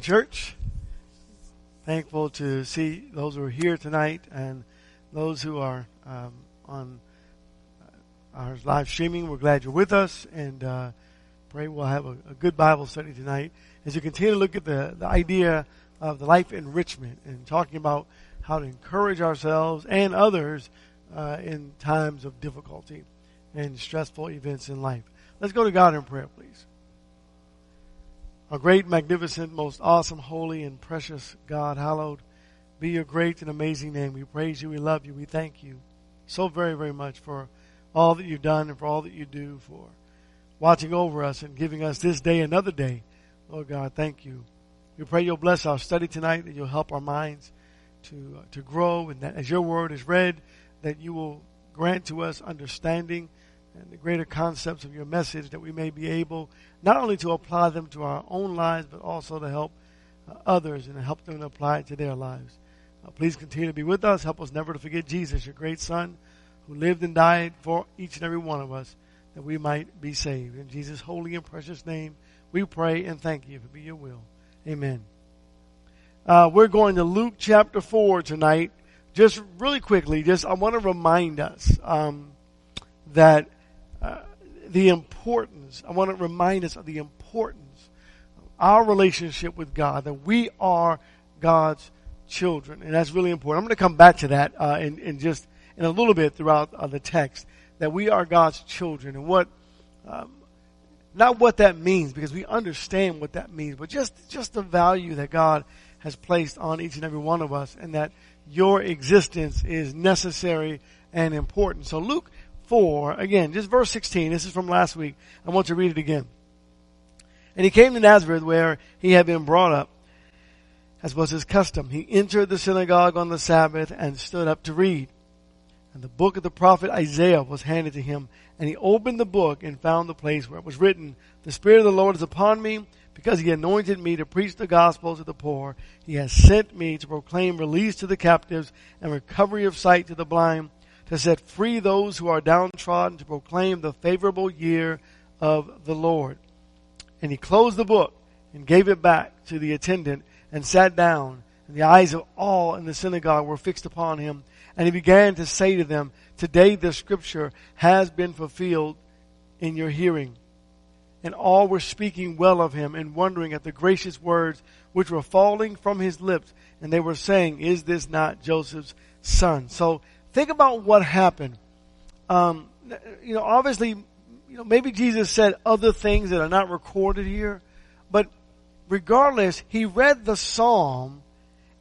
Church, thankful to see those who are here tonight and those who are on our live streaming. We're glad you're with us, and pray we'll have a good Bible study tonight as you continue to look at the idea of the life enrichment and talking about how to encourage ourselves and others in times of difficulty and stressful events in life. Let's go to God in prayer, please. Our great, magnificent, most awesome, holy, and precious God, hallowed be your great and amazing name. We praise you, we love you, we thank you so very, very much for all that you've done and for all that you do, for watching over us and giving us this day, another day. Lord God, thank you. We pray you'll bless our study tonight, that you'll help our minds to grow, and that as your word is read, that you will grant to us understanding and the greater concepts of your message, that we may be able not only to apply them to our own lives, but also to help others and to help them to apply it to their lives. Please continue to be with us. Help us never to forget Jesus, your great son, who lived and died for each and every one of us, that we might be saved. In Jesus' holy and precious name, we pray and thank you, if it be your will. Amen. We're going to Luke chapter 4 tonight. Just really quickly, I want to remind us that I want to remind us of the importance of our relationship with God, that we are God's children, and that's really important. I'm going to come back to that in a little bit throughout the text, that we are God's children, and not what that means, because we understand what that means, but just the value that God has placed on each and every one of us, and that your existence is necessary and important. So Luke 4, again, just verse 16. This is from last week. I want to read it again. And he came to Nazareth, where he had been brought up, as was his custom. He entered the synagogue on the Sabbath and stood up to read. And the book of the prophet Isaiah was handed to him. And he opened the book and found the place where it was written, "The Spirit of the Lord is upon me, because he anointed me to preach the gospel to the poor. He has sent me to proclaim release to the captives and recovery of sight to the blind, to set free those who are downtrodden, to proclaim the favorable year of the Lord." And he closed the book and gave it back to the attendant and sat down. And the eyes of all in the synagogue were fixed upon him. And he began to say to them, "Today this scripture has been fulfilled in your hearing." And all were speaking well of him and wondering at the gracious words which were falling from his lips. And they were saying, "Is this not Joseph's son?" So, think about what happened. Maybe Jesus said other things that are not recorded here, but regardless, he read the psalm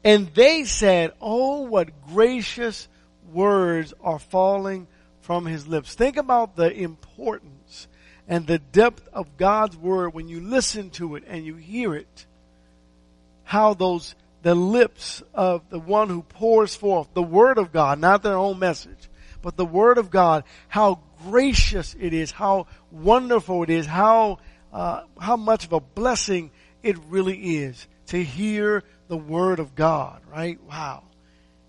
and they said, "Oh, what gracious words are falling from his lips." Think about the importance and the depth of God's word when you listen to it and you hear it. How the lips of the one who pours forth the word of God, not their own message, but the word of God, how gracious it is, how wonderful it is, how much of a blessing it really is to hear the word of God, right? Wow.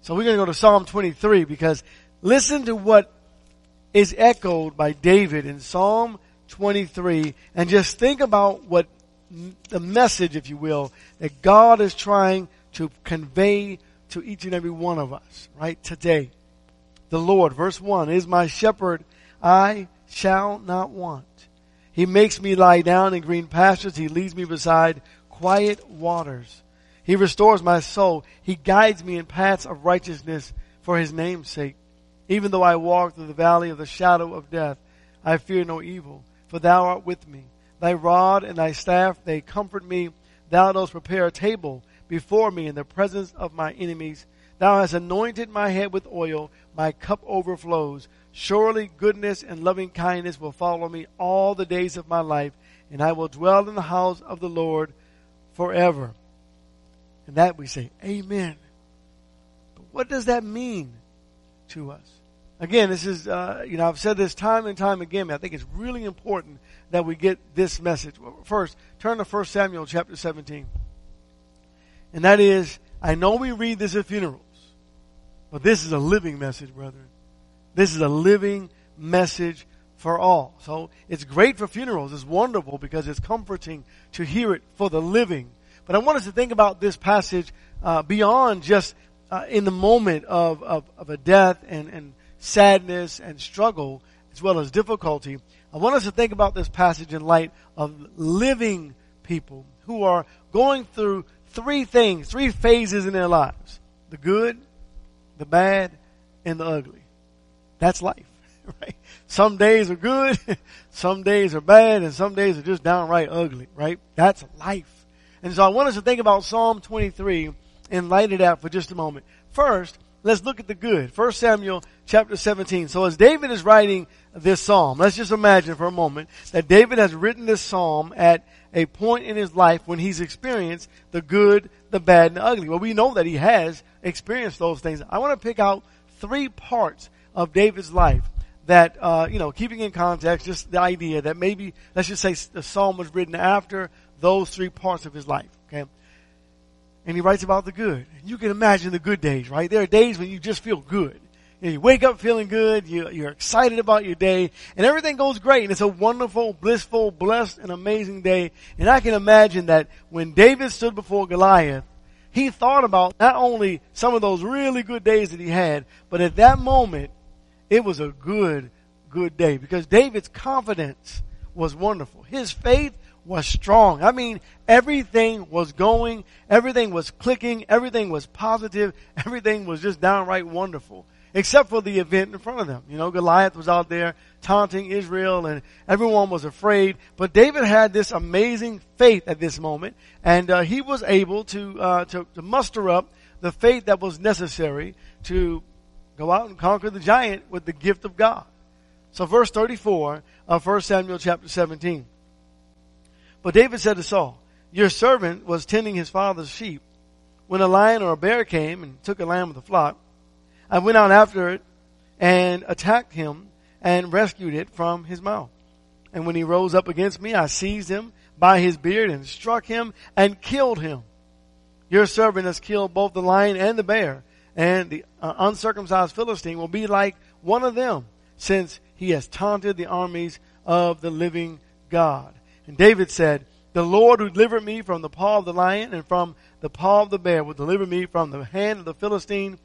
So we're going to go to Psalm 23, because listen to what is echoed by David in Psalm 23, and just think about what the message, if you will, that God is trying to convey to each and every one of us, right? Today, the Lord, verse 1, is my shepherd, I shall not want. He makes me lie down in green pastures. He leads me beside quiet waters. He restores my soul. He guides me in paths of righteousness for his name's sake. Even though I walk through the valley of the shadow of death, I fear no evil, for thou art with me. Thy rod and thy staff, they comfort me. Thou dost prepare a table before me in the presence of my enemies. Thou hast anointed my head with oil. My cup overflows. Surely goodness and loving kindness will follow me all the days of my life, and I will dwell in the house of the Lord forever. And that we say, amen. But what does that mean to us? Again, this is, I've said this time and time again. I think it's really important that we get this message. First, turn to 1 Samuel chapter 17. And that is, I know we read this at funerals, but this is a living message, brethren. This is a living message for all. So it's great for funerals. It's wonderful because it's comforting to hear it for the living. But I want us to think about this passage beyond just in the moment of a death and sadness and struggle as well as difficulty. I want us to think about this passage in light of living people who are going through three things, three phases in their lives. The good, the bad, and the ugly. That's life, right? Some days are good, some days are bad, and some days are just downright ugly, right? That's life. And so I want us to think about Psalm 23 and light it out for just a moment. First, let's look at the good. 1 Samuel chapter 17. So as David is writing this psalm, let's just imagine for a moment that David has written this psalm at a point in his life when he's experienced the good, the bad, and the ugly. Well, we know that he has experienced those things. I want to pick out three parts of David's life that, keeping in context, just the idea that maybe, let's just say the psalm was written after those three parts of his life, okay? And he writes about the good. And you can imagine the good days, right? There are days when you just feel good. You know, you wake up feeling good, you're excited about your day, and everything goes great, and it's a wonderful, blissful, blessed, and amazing day. And I can imagine that when David stood before Goliath, he thought about not only some of those really good days that he had, but at that moment, it was a good, good day because David's confidence was wonderful. His faith was strong. I mean, everything was going, everything was clicking, everything was positive, everything was just downright wonderful, except for the event in front of them. You know, Goliath was out there taunting Israel and everyone was afraid, but David had this amazing faith at this moment, and he was able to muster up the faith that was necessary to go out and conquer the giant with the gift of God. So verse 34 of 1 Samuel chapter 17. But David said to Saul, "Your servant was tending his father's sheep when a lion or a bear came and took a lamb of the flock. I went out after it and attacked him and rescued it from his mouth. And when he rose up against me, I seized him by his beard and struck him and killed him. Your servant has killed both the lion and the bear. And the uncircumcised Philistine will be like one of them, since he has taunted the armies of the living God." And David said, "The Lord who delivered me from the paw of the lion and from the paw of the bear will deliver me from the hand of the Philistine."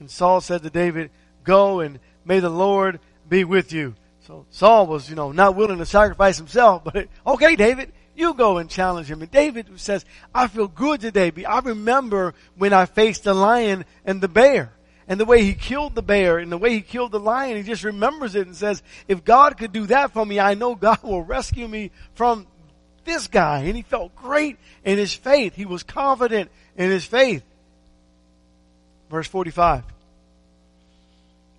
And Saul said to David, "Go and may the Lord be with you." So Saul was, not willing to sacrifice himself, but okay, David, you go and challenge him. And David says, "I feel good today. I remember when I faced the lion and the bear, and the way he killed the bear and the way he killed the lion." He just remembers it and says, if God could do that for me, I know God will rescue me from this guy. And he felt great in his faith. He was confident in his faith. Verse 45.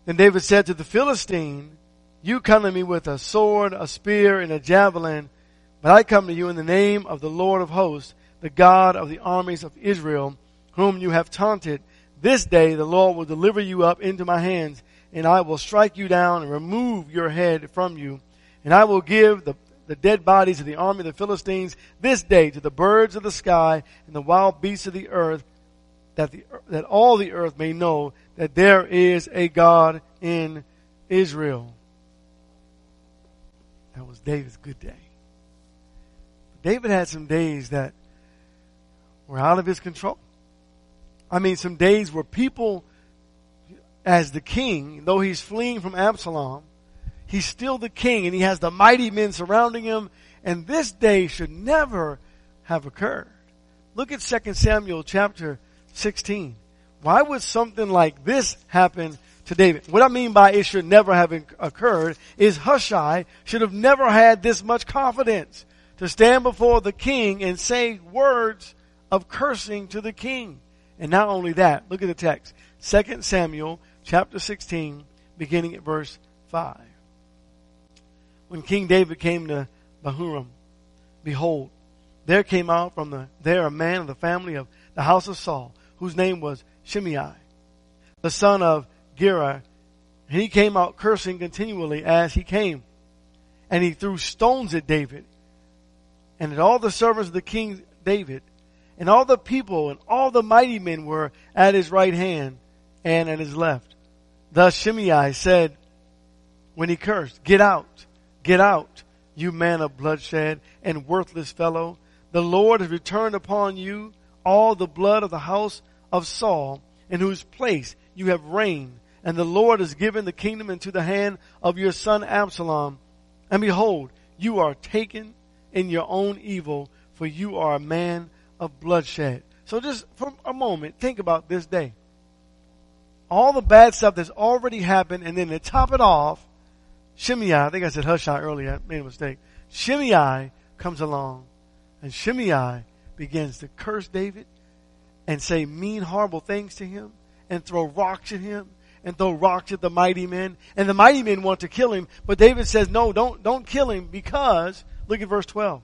Then David said to the Philistine, "You come to me with a sword, a spear, and a javelin, but I come to you in the name of the Lord of hosts, the God of the armies of Israel, whom you have taunted. This day the Lord will deliver you up into my hands, and I will strike you down and remove your head from you. And I will give the dead bodies of the army of the Philistines this day to the birds of the sky and the wild beasts of the earth, that all the earth may know that there is a God in Israel." That was David's good day. David had some days that were out of his control. I mean, some days where people, as the king, though he's fleeing from Absalom, he's still the king and he has the mighty men surrounding him. And this day should never have occurred. Look at 2 Samuel chapter 16. Why would something like this happen to David? What I mean by it should never have occurred is Hushai should have never had this much confidence to stand before the king and say words of cursing to the king. And not only that, look at the text. 2 Samuel chapter 16, beginning at verse 5. When King David came to Bahurim, behold, there came out from there a man of the family of the house of Saul, whose name was Shimei, the son of Gera. And he came out cursing continually as he came. And he threw stones at David and at all the servants of the king David, and all the people and all the mighty men were at his right hand and at his left. Thus Shimei said when he cursed, "Get out, you man of bloodshed and worthless fellow, The Lord has returned upon you all the blood of the house of Saul, in whose place you have reigned. And the Lord has given the kingdom into the hand of your son Absalom. And behold, you are taken in your own evil, for you are a man of bloodshed." So just for a moment, think about this day. All the bad stuff that's already happened, and then to top it off, Shimei, I think I said Hushai earlier, I made a mistake. Shimei comes along, and Shimei begins to curse David and say mean, horrible things to him, and throw rocks at him, and throw rocks at the mighty men. And the mighty men want to kill him, but David says, no, don't kill him, because, look at verse 12.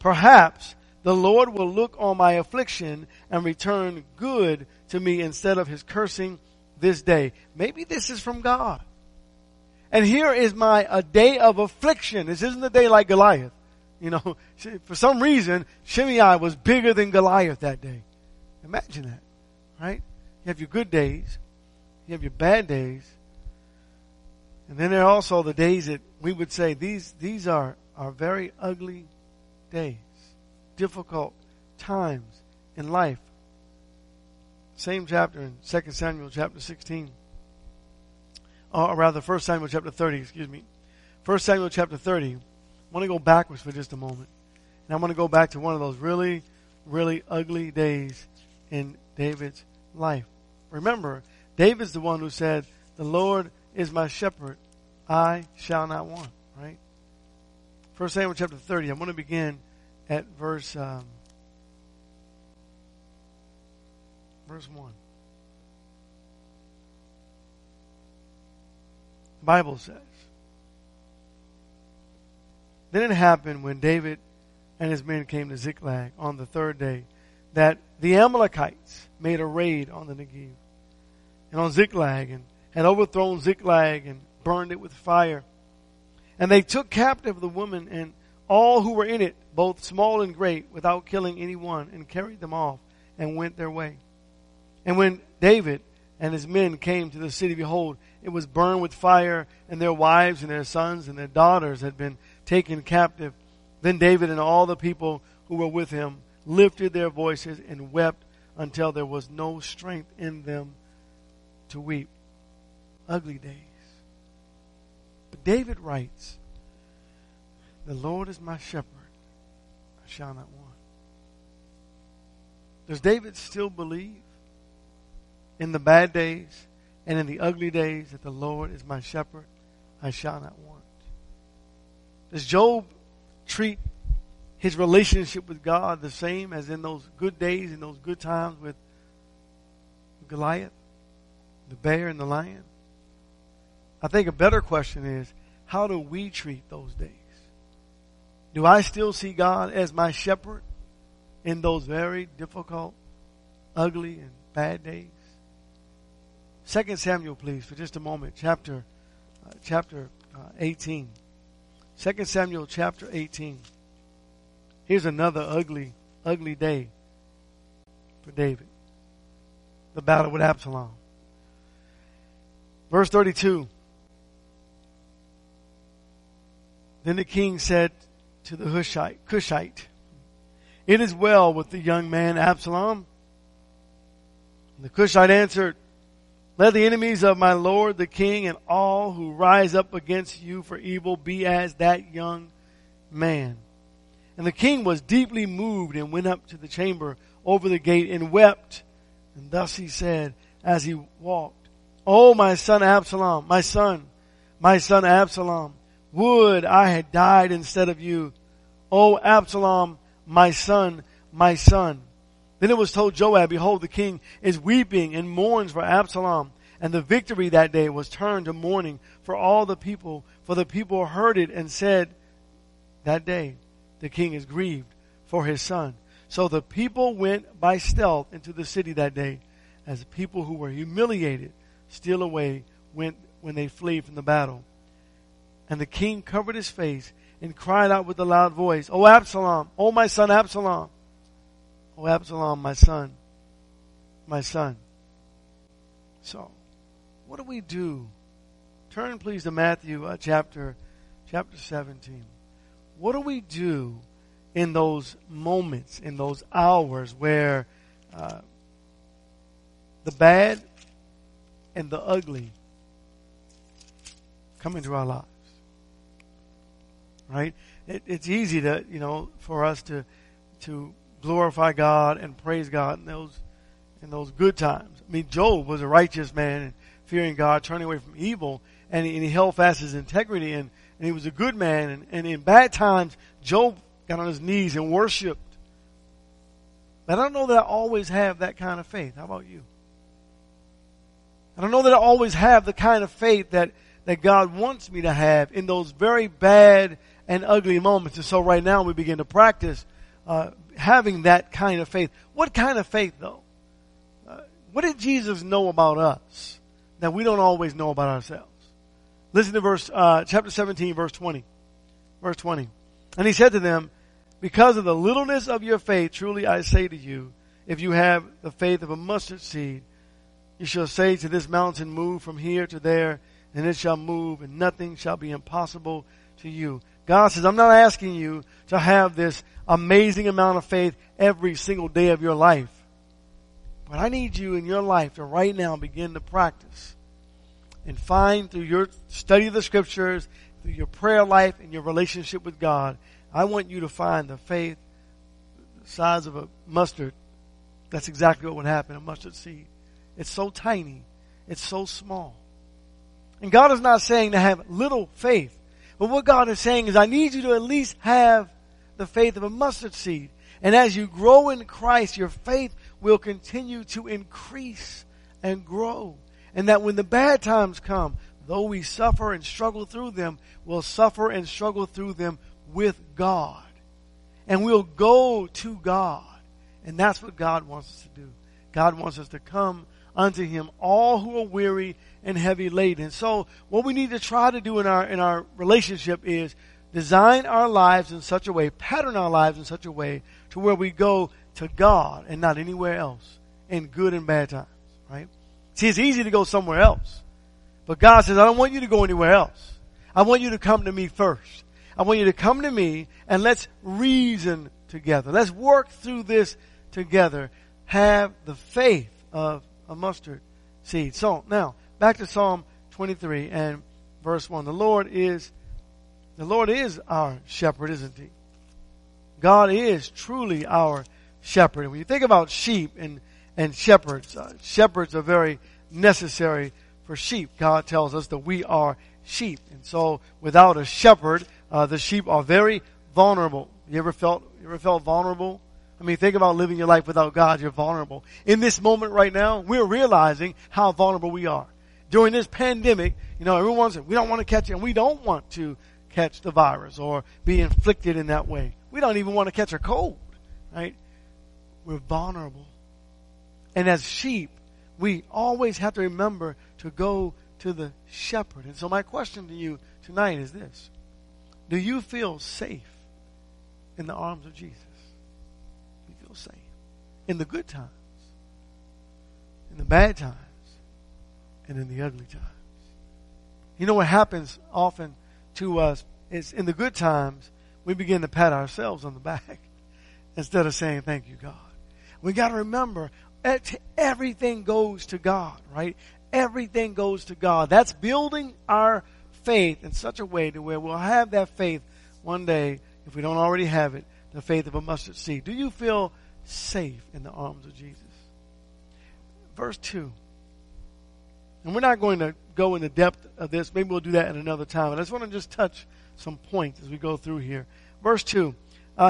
"Perhaps the Lord will look on my affliction and return good to me instead of his cursing this day." Maybe this is from God. And here is a day of affliction. This isn't a day like Goliath. You know, for some reason, Shimei was bigger than Goliath that day. Imagine that, right? You have your good days. You have your bad days. And then there are also the days that we would say, these are very ugly days, difficult times in life. Same chapter in 2 Samuel chapter 16. Or rather, 1 Samuel chapter 30, 1 Samuel chapter 30. I want to go backwards for just a moment. And I want to go back to one of those really, really ugly days in David's life. Remember, David's the one who said, "The Lord is my shepherd, I shall not want," right? 1 Samuel chapter 30, I'm going to begin at verse 1. The Bible says, "Then it happened when David and his men came to Ziklag on the third day, that the Amalekites made a raid on the Negev, and on Ziklag, and had overthrown Ziklag and burned it with fire. And they took captive the woman and all who were in it, both small and great, without killing anyone, and carried them off and went their way. And when David and his men came to the city, behold, it was burned with fire, and their wives and their sons and their daughters had been taken captive. Then David and all the people who were with him lifted their voices and wept until there was no strength in them to weep." Ugly days. But David writes, "The Lord is my shepherd, I shall not want." Does David still believe in the bad days and in the ugly days that the Lord is my shepherd, I shall not want? Does Job treat his relationship with God the same as in those good days and those good times with Goliath, the bear and the lion? I think a better question is, how do we treat those days? Do I still see God as my shepherd in those very difficult, ugly, and bad days? 2 Samuel, please, for just a moment. Chapter 18. 2 Samuel chapter 18. Here's another ugly, ugly day for David. The battle with Absalom. Verse 32. "Then the king said to the Cushite, 'It is well with the young man Absalom.' And the Cushite answered, 'Let the enemies of my lord the king and all who rise up against you for evil be as that young man.' And the king was deeply moved and went up to the chamber over the gate and wept. And thus he said as he walked, 'Oh, my son Absalom, my son Absalom, would I had died instead of you. Oh, Absalom, my son, my son.' Then it was told Joab, 'Behold, the king is weeping and mourns for Absalom.' And the victory that day was turned to mourning for all the people, for the people heard it and said, 'That day the king is grieved for his son.' So the people went by stealth into the city that day, as the people who were humiliated steal away when they flee from the battle. And the king covered his face and cried out with a loud voice, 'O Absalom, O my son Absalom, O Absalom, my son, my son.'" So, what do we do? Turn, please, to Matthew chapter 17. What do we do in those moments, in those hours where the bad and the ugly come into our lives, right? It's easy to, for us to glorify God and praise God in those good times. I mean, Job was a righteous man and fearing God, turning away from evil, and he held fast his integrity, and he was a good man. And in bad times, Job got on his knees and worshipped. But I don't know that I always have that kind of faith. How about you? I don't know that I always have the kind of faith that God wants me to have in those very bad and ugly moments. And so right now we begin to practice having that kind of faith. What kind of faith, though? What did Jesus know about us that we don't always know about ourselves? Listen to chapter 17, verse 20. Verse 20. And he said to them, because of the littleness of your faith, truly I say to you, if you have the faith of a mustard seed, you shall say to this mountain, move from here to there, and it shall move, and nothing shall be impossible to you. God says, I'm not asking you to have this amazing amount of faith every single day of your life. But I need you in your life to right now begin to practice and find through your study of the scriptures, through your prayer life and your relationship with God, I want you to find the faith the size of a mustard. That's exactly what would happen, a mustard seed. It's so tiny. It's so small. And God is not saying to have little faith. But what God is saying is, I need you to at least have the faith of a mustard seed. And as you grow in Christ, your faith will continue to increase and grow. And that when the bad times come, though we suffer and struggle through them, we'll suffer and struggle through them with God. And we'll go to God. And that's what God wants us to do. God wants us to come unto Him, all who are weary and heavy laden. So what we need to try to do in our relationship is design our lives in such a way, pattern our lives in such a way to where we go to God and not anywhere else in good and bad times, right? See, it's easy to go somewhere else. But God says, I don't want you to go anywhere else. I want you to come to me first. I want you to come to me and let's reason together. Let's work through this together. Have the faith of a mustard seed. So now back to Psalm 23 and verse 1. The Lord is our shepherd, isn't He? God is truly our shepherd. And when you think about sheep and shepherds, shepherds are very necessary for sheep. God tells us that we are sheep, and so without a shepherd, the sheep are very vulnerable. You ever felt vulnerable? I mean, think about living your life without God. You're vulnerable. In this moment right now, we're realizing how vulnerable we are. During this pandemic, everyone said, we don't want to catch it, and we don't want to catch the virus or be inflicted in that way. We don't even want to catch a cold, right? We're vulnerable. And as sheep, we always have to remember to go to the shepherd. And so my question to you tonight is this. Do you feel safe in the arms of Jesus? Safe in the good times, in the bad times, and in the ugly times. You know what happens often to us is in the good times, we begin to pat ourselves on the back instead of saying, thank you, God. We got to remember everything goes to God, right? Everything goes to God. That's building our faith in such a way to where we'll have that faith one day, if we don't already have it, the faith of a mustard seed. Do you feel safe in the arms of Jesus? Verse 2. And we're not going to go into depth of this. Maybe we'll do that at another time. But I just want to touch some points as we go through here. Verse 2.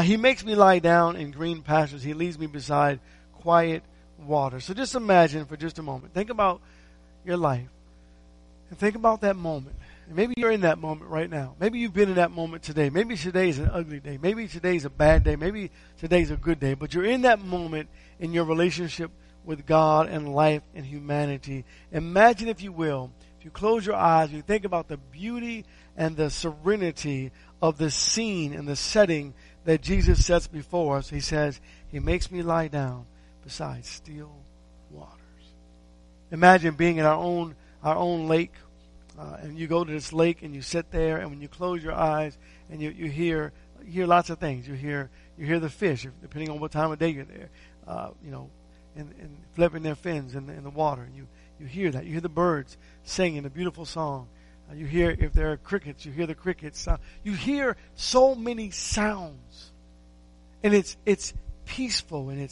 He makes me lie down in green pastures. He leads me beside quiet water. So just imagine for just a moment. Think about your life. And think about that moment. And maybe you're in that moment right now. Maybe you've been in that moment today. Maybe today's an ugly day. Maybe today's a bad day. Maybe today's a good day. But you're in that moment in your relationship with God and life and humanity. Imagine, if you will, if you close your eyes, you think about the beauty and the serenity of the scene and the setting that Jesus sets before us. He says, He makes me lie down beside still waters. Imagine being in our own lake. And you go to this lake and you sit there, and when you close your eyes and you hear lots of things. You hear You hear the fish, depending on what time of day you're there, and flapping their fins in the water. And you hear that. You hear the birds singing a beautiful song. You hear, if there are crickets, you hear the crickets. You hear so many sounds. And it's peaceful, and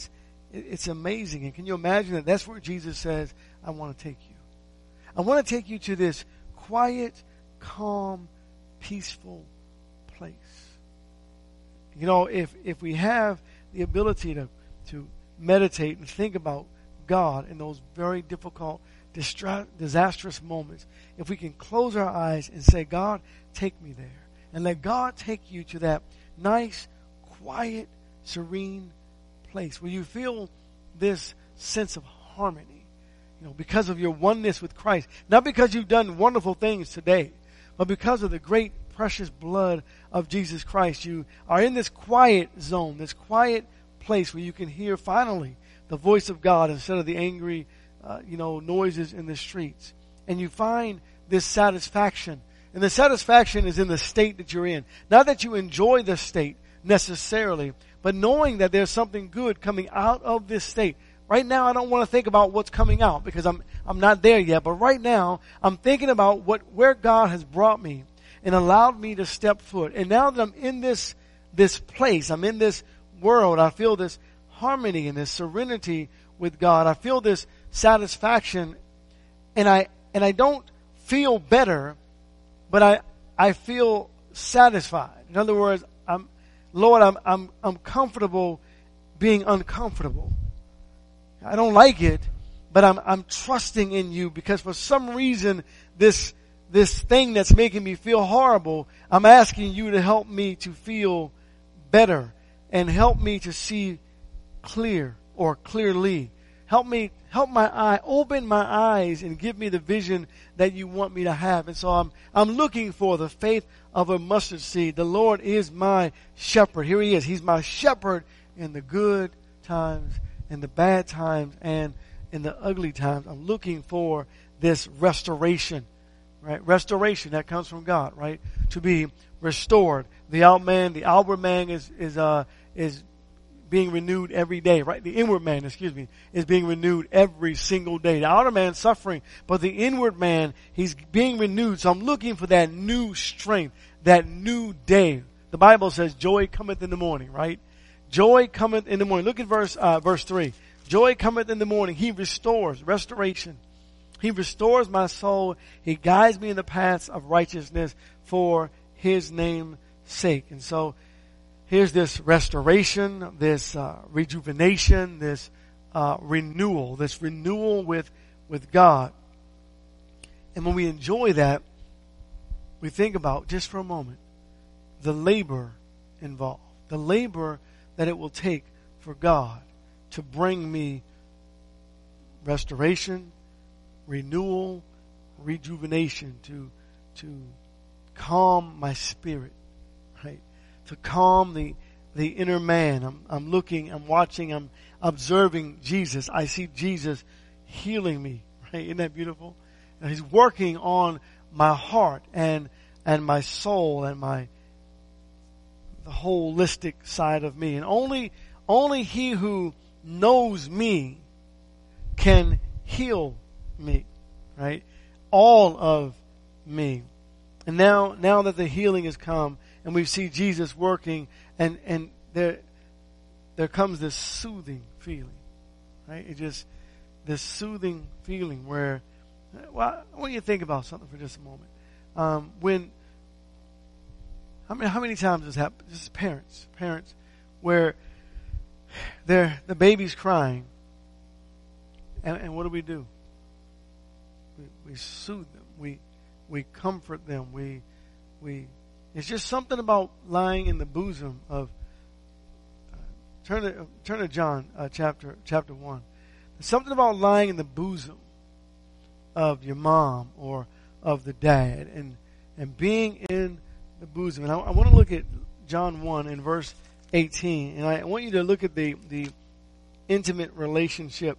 it's amazing. And can you imagine that? That's where Jesus says, I want to take you. I want to take you to this quiet, calm, peaceful place. You know, if we have the ability to meditate and think about God in those very difficult, disastrous moments, if we can close our eyes and say, God, take me there, and let God take you to that nice, quiet, serene place where you feel this sense of harmony, because of your oneness with Christ, not because you've done wonderful things today, but because of the great, precious blood of Jesus Christ. You are in this quiet zone, this quiet place where you can hear finally the voice of God instead of the angry noises in the streets. And you find this satisfaction. And the satisfaction is in the state that you're in. Not that you enjoy the state necessarily, but knowing that there's something good coming out of this state. Right now, I don't want to think about what's coming out because I'm not there yet. But right now, I'm thinking about where God has brought me and allowed me to step foot. And now that I'm in this place, I'm in this world, I feel this harmony and this serenity with God. I feel this satisfaction, and I don't feel better, but I feel satisfied. In other words, I'm comfortable being uncomfortable. I don't like it, but I'm trusting in you, because for some reason this thing that's making me feel horrible, I'm asking you to help me to feel better and help me to see clear or clearly. Help my eye, open my eyes and give me the vision that you want me to have. And so I'm looking for the faith of a mustard seed. The Lord is my shepherd. Here he is. He's my shepherd in the good times, in the bad times, and in the ugly times. I'm looking for this restoration, right? Restoration that comes from God, right? To be restored. The outward man is being renewed every day, right? The inward man, is being renewed every single day. The outer man's suffering, but the inward man, he's being renewed. So I'm looking for that new strength, that new day. The Bible says, joy cometh in the morning, right? Joy cometh in the morning. Look at verse 3. Joy cometh in the morning. He restores, restoration. He restores my soul. He guides me in the paths of righteousness for his name's sake. And so, here's this restoration, this rejuvenation, this renewal, with God. And when we enjoy that, we think about, just for a moment, the labor involved, the labor that it will take for God to bring me restoration, renewal, rejuvenation, to calm my spirit, right? To calm the inner man. I'm looking, I'm watching, I'm observing Jesus. I see Jesus healing me, right? Isn't that beautiful? And he's working on my heart and my soul and the holistic side of me. And only he who knows me can heal me, right? All of me. And now that the healing has come, and we see Jesus working, and there comes this soothing feeling, right? This soothing feeling where, well, I want you to think about something for just a moment. How many times this happens? This is parents, where the baby's crying, and what do? We soothe them, we comfort them, we. It's just something about lying in the bosom of. Turn to John chapter 1. There's something about lying in the bosom of your mom or of the dad, and being in the bosom. And I want to look at John 1 in verse 18, and I want you to look at the intimate relationship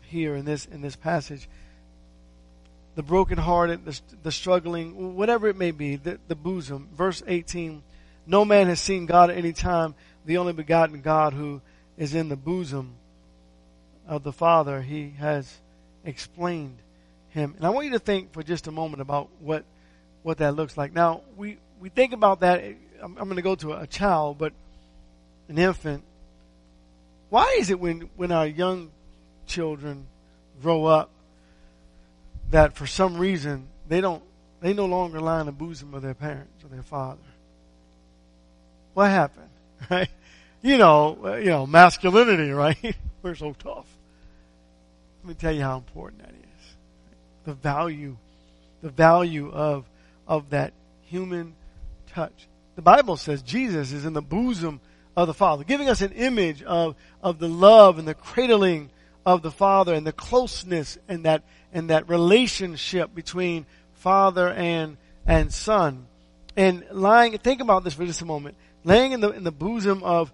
here in this passage. The brokenhearted, the struggling, whatever it may be, the bosom. Verse 18, No man has seen God at any time. The only begotten God who is in the bosom of the Father, he has explained him. And I want you to think for just a moment about what that looks like. Now, we think about that. I'm going to go to a child, but an infant. Why is it when our young children grow up that for some reason they no longer lie in the bosom of their parents or their father? What happened? Right? You know, masculinity, right? We're so tough. Let me tell you how important that is. The value of that human touch. The Bible says Jesus is in the bosom of the Father, giving us an image of the love and the cradling of the Father and the closeness and that relationship between Father and Son. And think about this for just a moment. Laying in the bosom of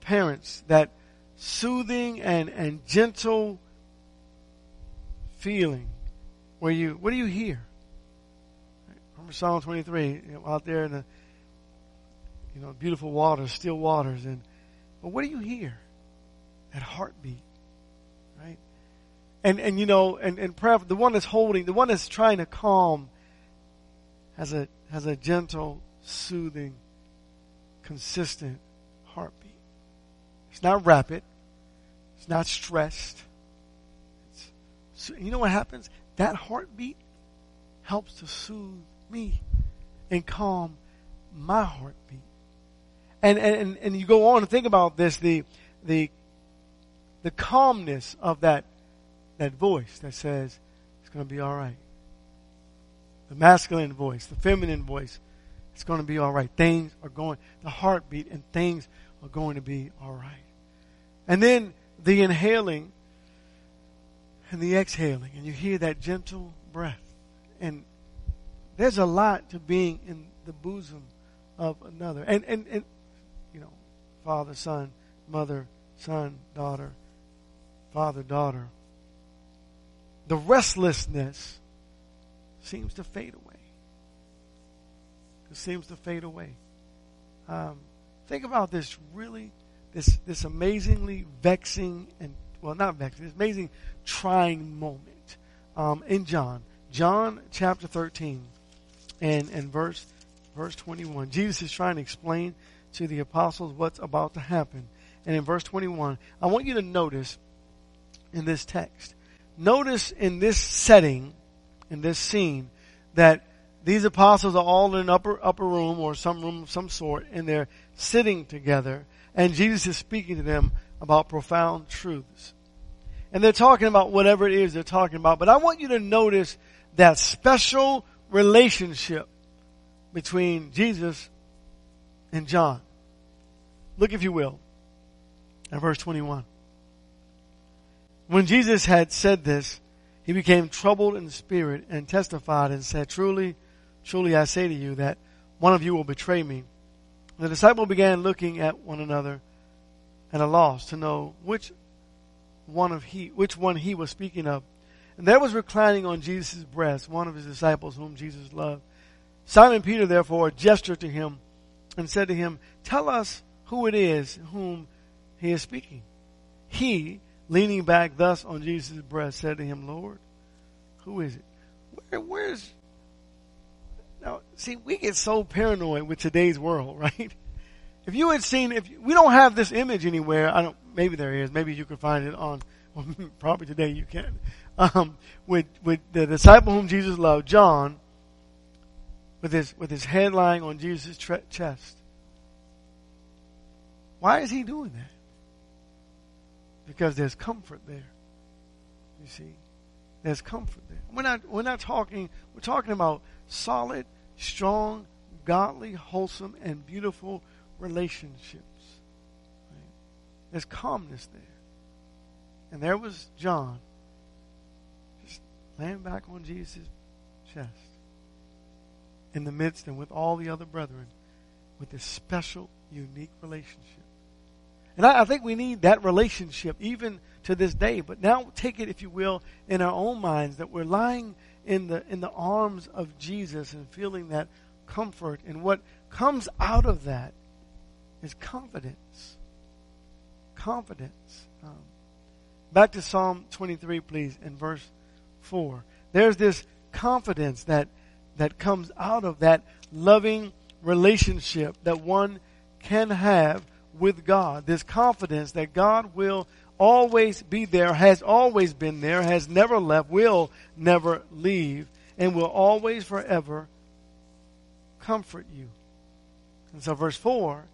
parents, that soothing and gentle feeling where what do you hear? Remember Psalm 23, out there in the beautiful waters, still waters. But what do you hear? That heartbeat, right? And perhaps the one that's trying to calm has a gentle, soothing, consistent heartbeat. It's not rapid. It's not stressed. You know what happens? That heartbeat helps to soothe me and calm my heartbeat. And you go on and think about this, the calmness of that voice that says it's going to be all right. The masculine voice, the feminine voice, it's going to be all right. The heartbeat and things are going to be all right. And then the inhaling and the exhaling, and you hear that gentle breath. And there's a lot to being in the bosom of another. And father, son, mother, son, daughter, father, daughter. The restlessness seems to fade away. It seems to fade away. Think about this this amazingly vexing this amazing trying moment in John. John chapter 13 and verse 21. Jesus is trying to explain to the apostles what's about to happen. And in verse 21, I want you to notice in this setting, in this scene, that these apostles are all in an upper room or some room of some sort, and they're sitting together, and Jesus is speaking to them about profound truths. And they're talking about whatever it is they're talking about, but I want you to notice that special relationship between Jesus and John. Look, if you will, at verse 21. When Jesus had said this, he became troubled in spirit and testified and said, "Truly, truly, I say to you that one of you will betray me." The disciples began looking at one another at a loss to know which one he was speaking of. And there was reclining on Jesus' breast one of his disciples whom Jesus loved. Simon Peter, therefore, gestured to him and said to him, "Tell us who it is whom he is speaking." He, leaning back thus on Jesus' breast, said to him, "Lord, who is it?" Now, see, we get so paranoid with today's world, right? We don't have this image anywhere. Maybe there is. Maybe you can find it probably today you can. With the disciple whom Jesus loved, John, with his head lying on Jesus' chest. Why is he doing that? Because there's comfort there. You see? There's comfort there. We're talking about solid, strong, godly, wholesome, and beautiful relationships. Right? There's calmness there. And there was John just laying back on Jesus' chest in the midst and with all the other brethren with this special, unique relationship. And I think we need that relationship even to this day. But now take it, if you will, in our own minds that we're lying in the arms of Jesus and feeling that comfort and what comes out of that is confidence. Confidence. Back to Psalm 23, please, in verse 4. There's this confidence that comes out of that loving relationship that one can have with God. This confidence that God will always be there, has always been there, has never left, will never leave, and will always forever comfort you. And so verse 4,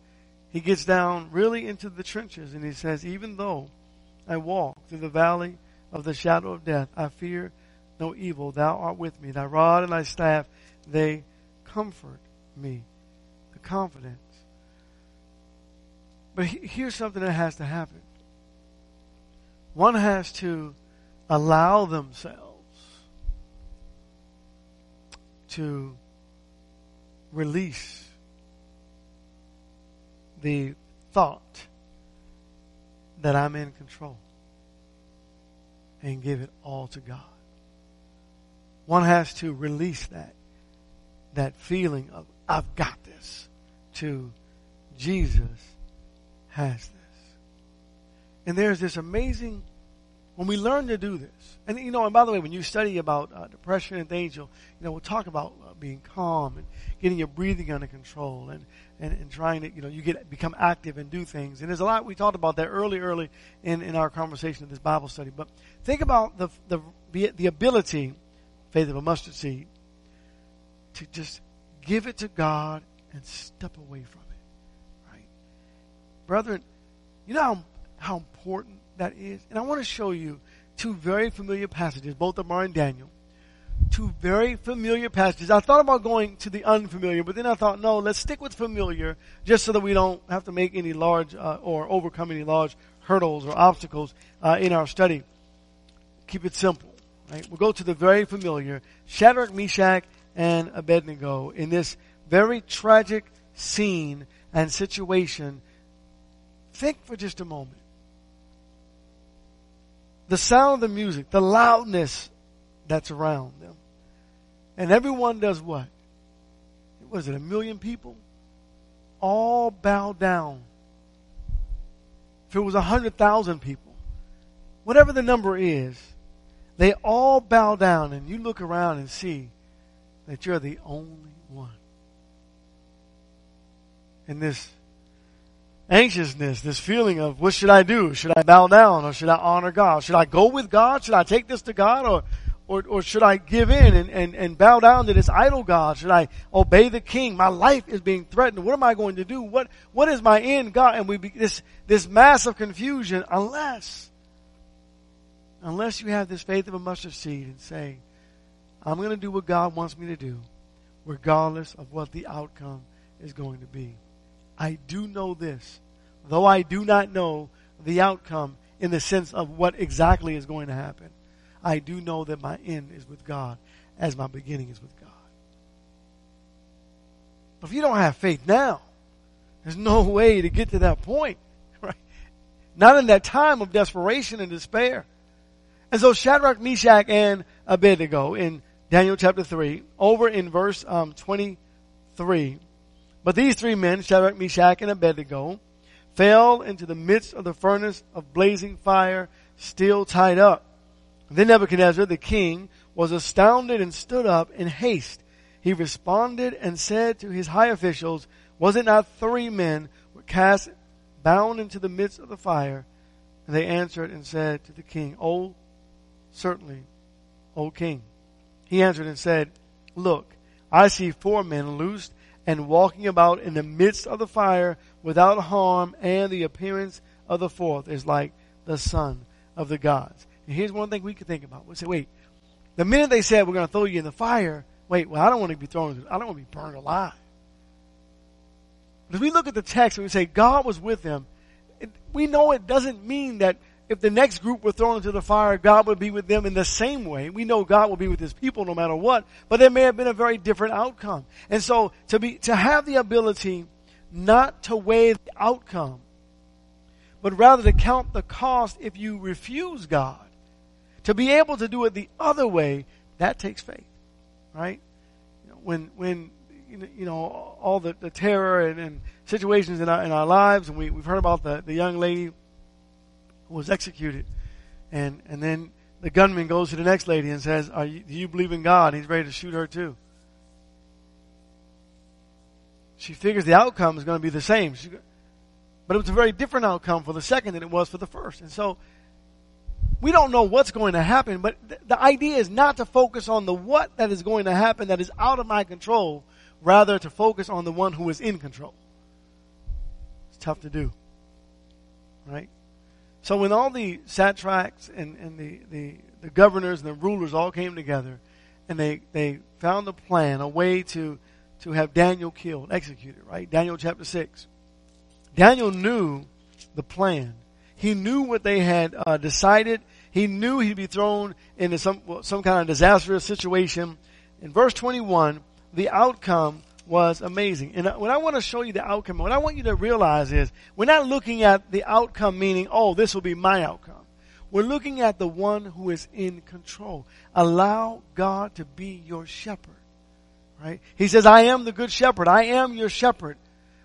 he gets down really into the trenches, and he says, even though I walk through the valley of the shadow of death, I fear no evil. Thou art with me. Thy rod and thy staff, they comfort me. The confidence. But here's something that has to happen. One has to allow themselves to release the thought that I'm in control and give it all to God. One has to release that feeling of I've got this to Jesus has this. And there's this amazing, when we learn to do this, and and by the way, when you study about depression and things, we'll talk about being calm and getting your breathing under control and trying to, become active and do things. And there's a lot, we talked about that early in our conversation of this Bible study. But think about the ability, faith of a mustard seed, to just give it to God and step away from it, right? Brethren, you know how important that is. And I want to show you two very familiar passages. Both of them are in Daniel. Two very familiar passages. I thought about going to the unfamiliar, but then I thought, no, let's stick with familiar just so that we don't have to make any large or overcome any large hurdles or obstacles in our study. Keep it simple. Right? We'll go to the very familiar, Shadrach, Meshach, and Abednego in this very tragic scene and situation. Think for just a moment. The sound of the music, the loudness that's around them. And everyone does what? Was it 1 million people? All bow down. If it was 100,000 people, whatever the number is, they all bow down, and you look around and see that you're the only one. And this anxiousness, this feeling of what should I do? Should I bow down or should I honor God? Should I go with God? Should I take this to God or should I give in and bow down to this idol God? Should I obey the king? My life is being threatened. What am I going to do? What is my end, God? And this mass of confusion unless you have this faith of a mustard seed and say, I'm going to do what God wants me to do regardless of what the outcome is going to be. I do know this, though I do not know the outcome in the sense of what exactly is going to happen. I do know that my end is with God as my beginning is with God. But if you don't have faith now, there's no way to get to that point, right? Not in that time of desperation and despair. And so Shadrach, Meshach, and Abednego in Daniel chapter 3, over in verse 23, but these three men, Shadrach, Meshach, and Abednego, fell into the midst of the furnace of blazing fire, still tied up. Then Nebuchadnezzar, the king, was astounded and stood up in haste. He responded and said to his high officials, was it not 3 men were cast bound into the midst of the fire? And they answered and said to the king, oh, certainly, O king. He answered and said, look, I see 4 men loosed and walking about in the midst of the fire without harm, and the appearance of the 4th is like the son of the gods. And here's one thing we could think about. We say, wait, the minute they said we're going to throw you in the fire, I don't want to be thrown, I don't want to be burned alive. But as we look at the text and we say God was with them, we know it doesn't mean that if the next group were thrown into the fire, God would be with them in the same way. We know God will be with his people no matter what, but there may have been a very different outcome. And so to have the ability not to weigh the outcome, but rather to count the cost if you refuse God, to be able to do it the other way, that takes faith, right? When you know, all the terror and situations in our lives, and we've heard about the young lady who was executed, and then the gunman goes to the next lady and says, do you believe in God? He's ready to shoot her too. She figures the outcome is going to be the same. But it was a very different outcome for the second than it was for the first. And so we don't know what's going to happen, but the idea is not to focus on the what that is going to happen that is out of my control, rather to focus on the one who is in control. It's tough to do, right? So when all the satraps and the governors and the rulers all came together, and they found a plan, a way to have Daniel killed, executed, right? Daniel chapter 6. Daniel knew the plan. He knew what they had decided. He knew he'd be thrown into some kind of disastrous situation. In verse 21, the outcome was amazing. And what I want to show you the outcome, what I want you to realize is we're not looking at the outcome meaning, oh, this will be my outcome. We're looking at the one who is in control. Allow God to be your shepherd, right? He says, I am the good shepherd. I am your shepherd.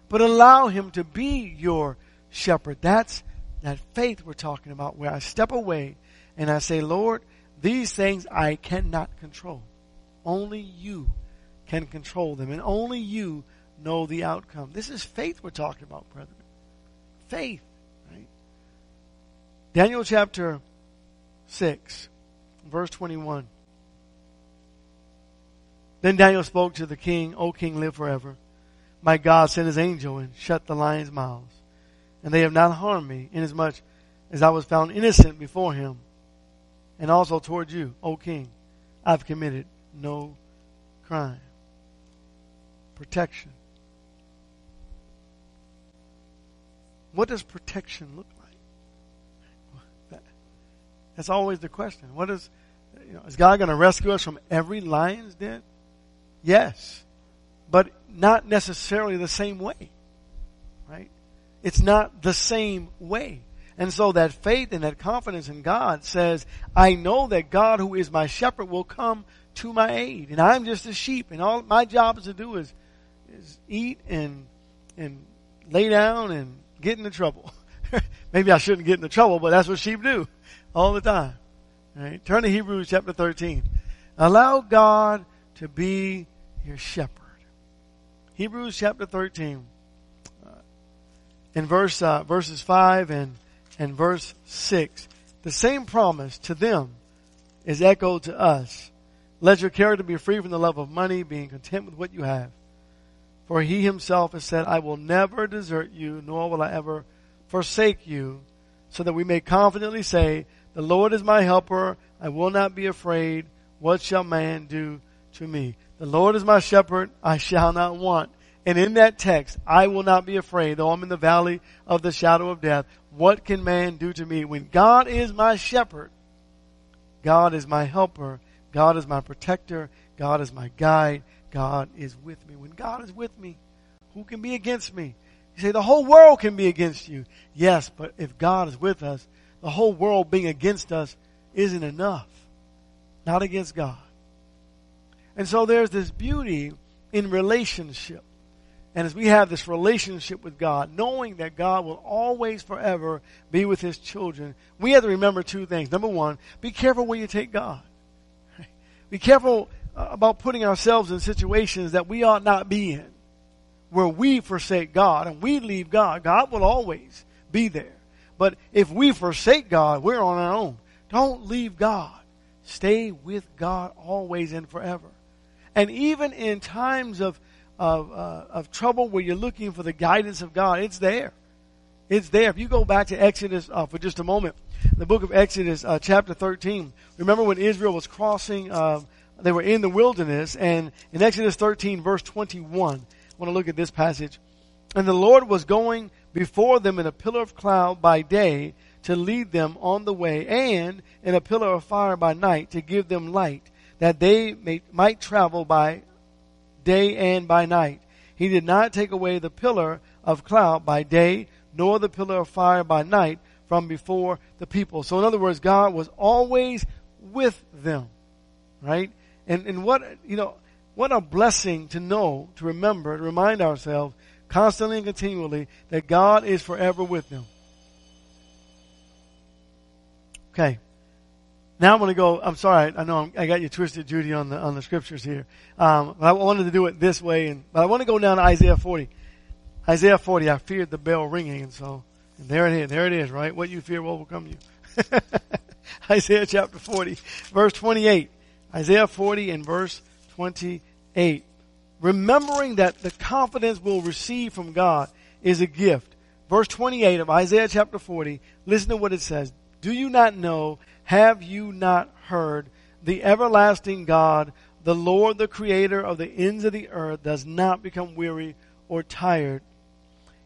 But allow him to be your shepherd. That's that faith we're talking about, where I step away and I say, Lord, these things I cannot control. Only you can control them, and only you know the outcome. This is faith we're talking about, brethren. Faith, right? Daniel chapter 6, verse 21. Then Daniel spoke to the king, O king, live forever. My God sent his angel and shut the lions' mouths. And they have not harmed me, inasmuch as I was found innocent before him. And also toward you, O king, I've committed no crime. Protection. What does protection look like? That's always the question. What is, you know, is God going to rescue us from every lion's den? Yes, but not necessarily the same way, right? It's not the same way. And so that faith and that confidence in God says, I know that God who is my shepherd will come to my aid. And I'm just a sheep. And all my job is to do is eat and lay down and get into trouble. Maybe I shouldn't get into trouble, but that's what sheep do all the time. All right? Turn to Hebrews chapter 13. Allow God to be your shepherd. Hebrews chapter 13. In verses 5 and verse 6, the same promise to them is echoed to us. Let your character be free from the love of money, being content with what you have. For he himself has said, I will never desert you, nor will I ever forsake you, so that we may confidently say, the Lord is my helper, I will not be afraid. What shall man do to me? The Lord is my shepherd, I shall not want. And in that text, I will not be afraid, though I'm in the valley of the shadow of death. What can man do to me? When God is my shepherd, God is my helper, God is my protector, God is my guide, God is with me. When God is with me, who can be against me? You say, the whole world can be against you. Yes, but if God is with us, the whole world being against us isn't enough. Not against God. And so there's this beauty in relationship. And as we have this relationship with God, knowing that God will always forever be with his children, we have to remember two things. Number one, be careful where you take God. Be careful about putting ourselves in situations that we ought not be in, where we forsake God and we leave God. God will always be there. But if we forsake God, we're on our own. Don't leave God. Stay with God always and forever. And even in times of trouble where you're looking for the guidance of God, it's there. It's there. If you go back to Exodus for just a moment, the book of Exodus chapter 13, remember when Israel was crossing, they were in the wilderness, and in Exodus 13 verse 21, I want to look at this passage. And the Lord was going before them in a pillar of cloud by day to lead them on the way, and in a pillar of fire by night to give them light, that they might travel by day and by night. He did not take away the pillar of cloud by day, nor the pillar of fire by night from before the people. So in other words, God was always with them, right? And what, you know, What a blessing to know, to remember, to remind ourselves constantly and continually that God is forever with them. Okay. Now I'm going to go, I'm sorry, I know I got you twisted, Judy, on the scriptures here. I wanted to do it this way, but I want to go down to Isaiah 40. Isaiah 40, I feared the bell ringing, and there it is, right? What you fear will overcome you. Isaiah chapter 40, verse 28. Isaiah 40 and verse 28. Remembering that the confidence we'll receive from God is a gift. Verse 28 of Isaiah chapter 40, listen to what it says. Do you not know? Have you not heard? The everlasting God, the Lord, the creator of the ends of the earth, does not become weary or tired.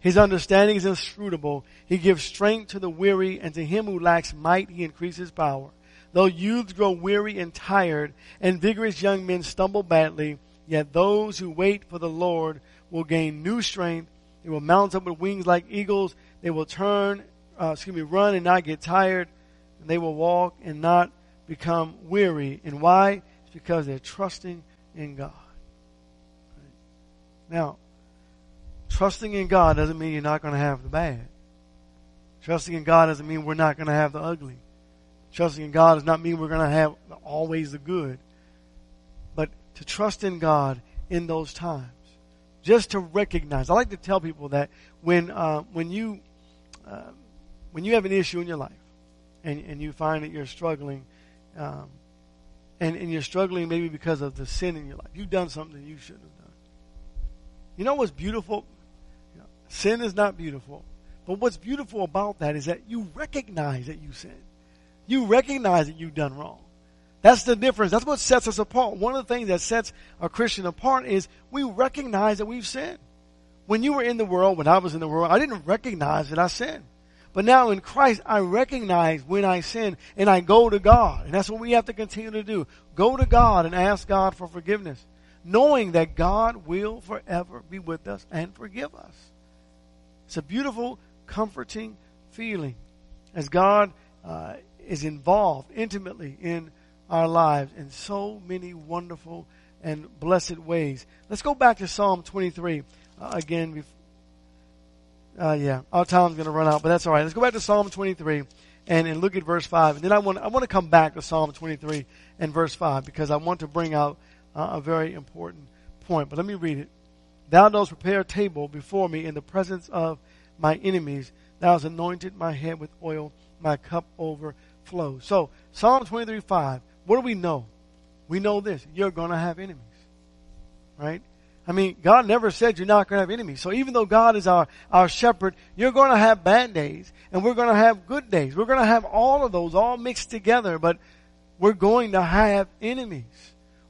His understanding is inscrutable. He gives strength to the weary, and to him who lacks might, he increases power. Though youths grow weary and tired, and vigorous young men stumble badly, yet those who wait for the Lord will gain new strength. They will mount up with wings like eagles. They will run and not get tired. And they will walk and not become weary. And why? It's because they're trusting in God. Right? Now, trusting in God doesn't mean you're not going to have the bad. Trusting in God doesn't mean we're not going to have the ugly. Trusting in God does not mean we're going to have always the good. But to trust in God in those times. Just to recognize. I like to tell people that when you have an issue in your life, and you find that you're struggling, and you're struggling maybe because of the sin in your life. You've done something you shouldn't have done. You know what's beautiful? You know, sin is not beautiful. But what's beautiful about that is that you recognize that you sinned. You recognize that you've done wrong. That's the difference. That's what sets us apart. One of the things that sets a Christian apart is we recognize that we've sinned. When I was in the world, I didn't recognize that I sinned. But now in Christ, I recognize when I sin, and I go to God. And that's what we have to continue to do. Go to God and ask God for forgiveness, knowing that God will forever be with us and forgive us. It's a beautiful, comforting feeling as God is involved intimately in our lives in so many wonderful and blessed ways. Let's go back to Psalm 23 again before. Our time's going to run out, but that's all right. Let's go back to Psalm 23 and look at verse 5. And then I want to come back to Psalm 23 and verse 5 because I want to bring out a very important point. But let me read it. Thou dost prepare a table before me in the presence of my enemies. Thou hast anointed my head with oil. My cup overflows. So Psalm 23, 5, what do we know? We know this. You're going to have enemies, right? I mean, God never said you're not going to have enemies. So even though God is our shepherd, you're going to have bad days, and we're going to have good days. We're going to have all of those all mixed together, but we're going to have enemies.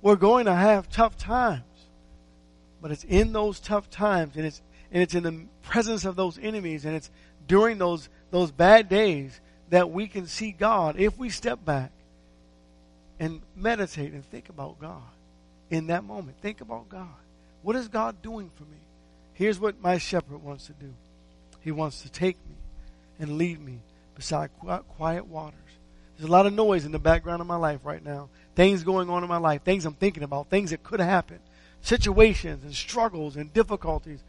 We're going to have tough times. But it's in those tough times, and it's in the presence of those enemies, and it's during those bad days that we can see God if we step back and meditate and think about God in that moment. Think about God. What is God doing for me? Here's what my shepherd wants to do. He wants to take me and lead me beside quiet waters. There's a lot of noise in the background of my life right now. Things going on in my life. Things I'm thinking about. Things that could happen. Situations and struggles and difficulties.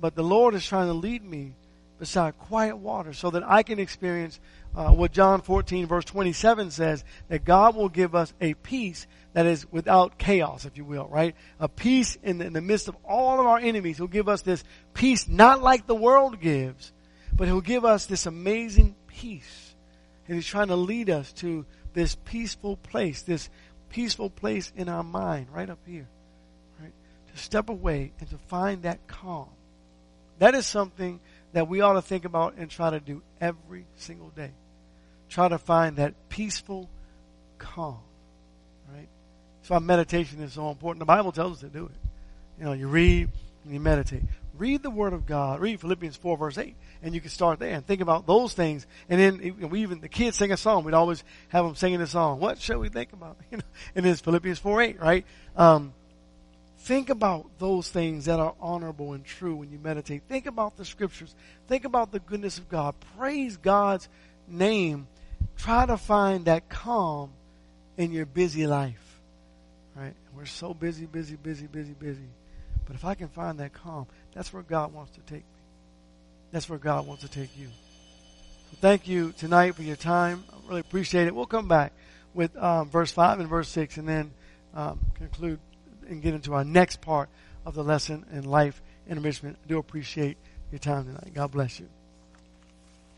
But the Lord is trying to lead me beside quiet waters so that I can experience what John 14 verse 27 says, that God will give us a peace that is without chaos, if you will, right? A peace in the midst of all of our enemies. He'll give us this peace, not like the world gives, but he'll give us this amazing peace. And he's trying to lead us to this peaceful place in our mind, right up here, right? To step away and to find that calm. That is something that we ought to think about and try to do every single day. Try to find that peaceful calm, right? That's why meditation is so important. The Bible tells us to do it. You know, you read and you meditate. Read the Word of God. Read Philippians 4, verse 8. And you can start there and think about those things. And then the kids sing a song. We'd always have them singing a song. What shall we think about? You know, and it's Philippians 4, 8, right? Think about those things that are honorable and true when you meditate. Think about the scriptures. Think about the goodness of God. Praise God's name. Try to find that calm in your busy life. Right? We're so busy. But if I can find that calm, that's where God wants to take me. That's where God wants to take you. So thank you tonight for your time. I really appreciate it. We'll come back with verse 5 and verse 6 and then conclude and get into our next part of the lesson in life enrichment. I do appreciate your time tonight. God bless you.